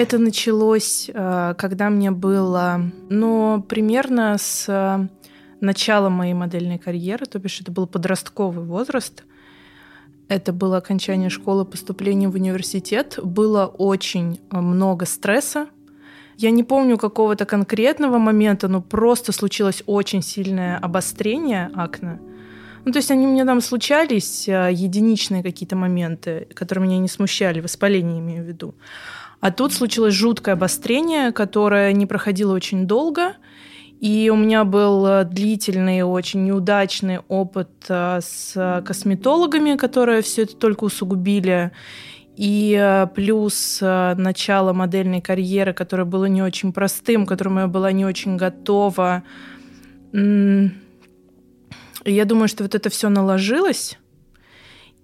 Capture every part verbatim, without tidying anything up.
Это началось, когда мне было, ну, примерно с начала моей модельной карьеры, то бишь это был подростковый возраст. Это было окончание школы, поступление в университет. Было очень много стресса. Я не помню какого-то конкретного момента, но просто случилось очень сильное обострение акне. Ну, то есть они у меня там случались, единичные какие-то моменты, которые меня не смущали, воспаление имею в виду. А тут случилось жуткое обострение, которое не проходило очень долго. И у меня был длительный, очень неудачный опыт с косметологами, которые все это только усугубили. И плюс начало модельной карьеры, которое было не очень простым, к которому я была не очень готова. Я думаю, что вот это все наложилось.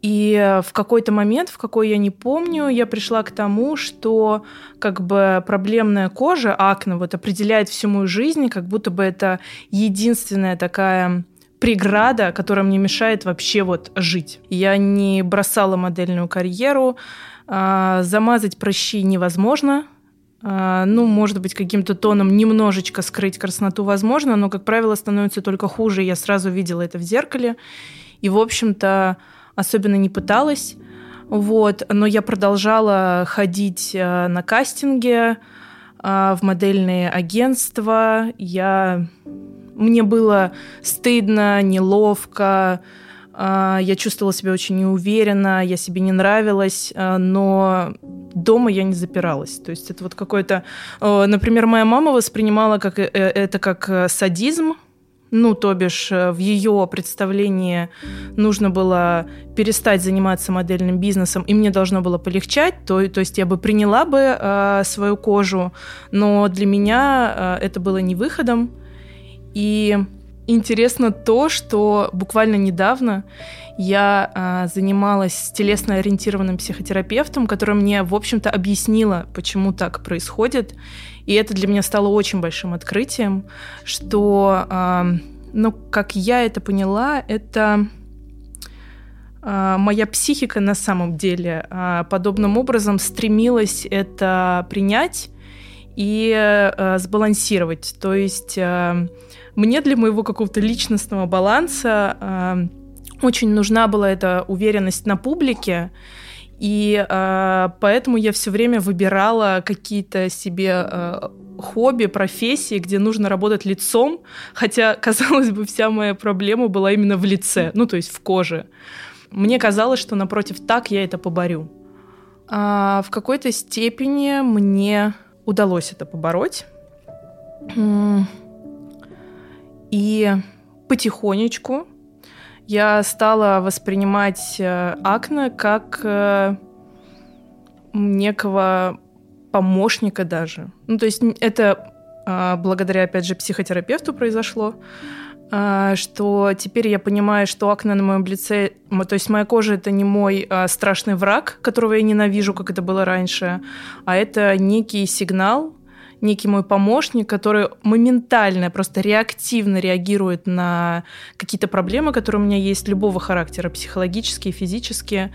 И в какой-то момент, в какой я не помню, я пришла к тому, что как бы проблемная кожа, акне, вот определяет всю мою жизнь, как будто бы это единственная такая преграда, которая мне мешает вообще вот жить. Я не бросала модельную карьеру, замазать прыщи невозможно. Ну, может быть, каким-то тоном немножечко скрыть красноту возможно, но, как правило, становится только хуже. Я сразу видела это в зеркале. И, в общем-то, особенно не пыталась, вот, но я продолжала ходить на кастинги, в модельные агентства. Я... Мне было стыдно, неловко, я чувствовала себя очень неуверенно, я себе не нравилась, но дома я не запиралась. То есть это вот какое-то... Например, моя мама воспринимала как... это как садизм. Ну, то бишь, в ее представлении нужно было перестать заниматься модельным бизнесом, и мне должно было полегчать, то, то есть я бы приняла бы э, свою кожу, но для меня э, это было не выходом. И интересно то, что буквально недавно я э, занималась телесно-ориентированным психотерапевтом, которая мне, в общем-то, объяснила, почему так происходит. И это для меня стало очень большим открытием, что, э, ну, как я это поняла, это э, моя психика на самом деле э, подобным образом стремилась это принять и э, сбалансировать. То есть э, мне для моего какого-то личностного баланса э, очень нужна была эта уверенность на публике, и э, поэтому я все время выбирала какие-то себе э, хобби, профессии, где нужно работать лицом, хотя, казалось бы, вся моя проблема была именно в лице, ну, то есть в коже. Мне казалось, что, напротив, так я это поборю. А в какой-то степени мне удалось это побороть. И потихонечку я стала воспринимать акне как некого помощника даже. Ну, то есть это благодаря, опять же, психотерапевту произошло, что теперь я понимаю, что акне на моем лице, то есть моя кожа — это не мой страшный враг, которого я ненавижу, как это было раньше, а это некий сигнал, некий мой помощник, который моментально, просто реактивно реагирует на какие-то проблемы, которые у меня есть любого характера, психологические, физические.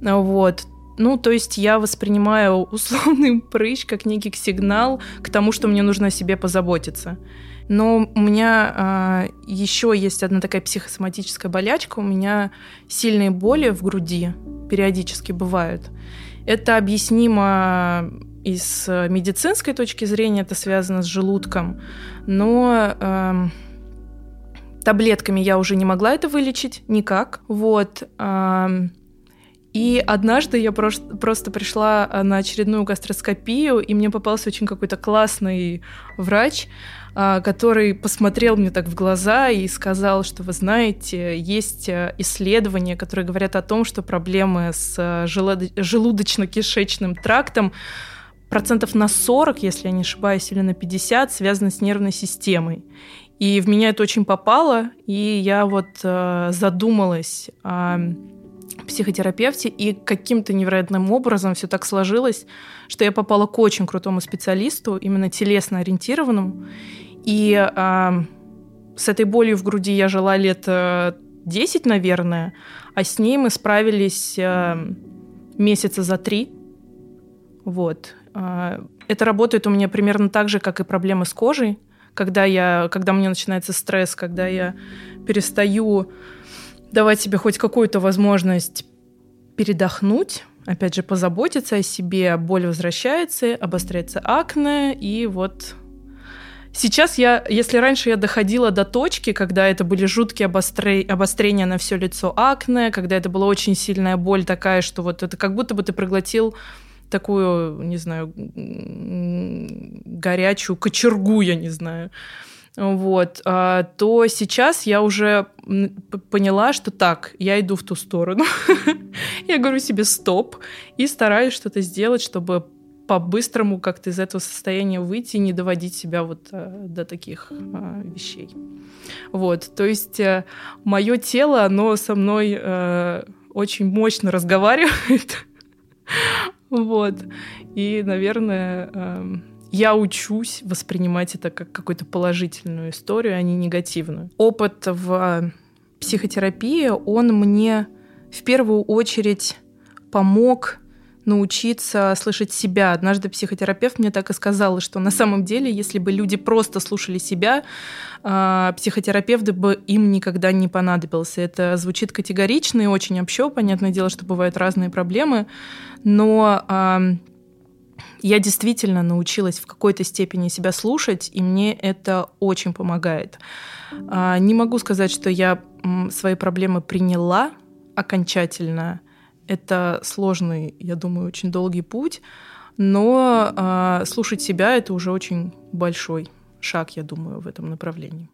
Вот. Ну, то есть я воспринимаю условный прыщ как некий сигнал к тому, что мне нужно о себе позаботиться. Но у меня а, еще есть одна такая психосоматическая болячка. У меня сильные боли в груди периодически бывают. Это объяснимо и с медицинской точки зрения, это связано с желудком, но э, таблетками я уже не могла это вылечить никак. Вот. И однажды я просто, просто пришла на очередную гастроскопию, и мне попался очень какой-то классный врач, который посмотрел мне так в глаза и сказал, что, вы знаете, есть исследования, которые говорят о том, что проблемы с желудочно-кишечным трактом процентов на сорок, если я не ошибаюсь, или на пятьдесят, связаны с нервной системой. И в меня это очень попало, и я вот задумалась о психотерапевте, и каким-то невероятным образом все так сложилось, что я попала к очень крутому специалисту, именно телесно-ориентированному, и а, с этой болью в груди я жила лет десять, наверное, а с ней мы справились а, месяца за три, вот. А, Это работает у меня примерно так же, как и проблемы с кожей. Когда, я, когда у меня начинается стресс, когда я перестаю давать себе хоть какую-то возможность передохнуть, опять же, позаботиться о себе, боль возвращается, обостряется акне, и вот... Сейчас я, если раньше я доходила до точки, когда это были жуткие обостры, обострения на все лицо акне, когда это была очень сильная боль такая, что вот это как будто бы ты проглотил такую, не знаю, горячую кочергу, я не знаю, вот, то сейчас я уже поняла, что так, я иду в ту сторону, я говорю себе стоп и стараюсь что-то сделать, чтобы по-быстрому как-то из этого состояния выйти и не доводить себя вот а, до таких а, вещей. Вот, то есть а, мое тело, оно со мной а, очень мощно разговаривает. Вот. И, наверное, а, я учусь воспринимать это как какую-то положительную историю, а не негативную. Опыт в психотерапии, он мне в первую очередь помог научиться слышать себя. Однажды психотерапевт мне так и сказала, что на самом деле, если бы люди просто слушали себя, психотерапевт бы им никогда не понадобился. Это звучит категорично и очень общо. Понятное дело, что бывают разные проблемы, но я действительно научилась в какой-то степени себя слушать, и мне это очень помогает. Не могу сказать, что я свои проблемы приняла окончательно. Это сложный, я думаю, очень долгий путь, но э, слушать себя – это уже очень большой шаг, я думаю, в этом направлении.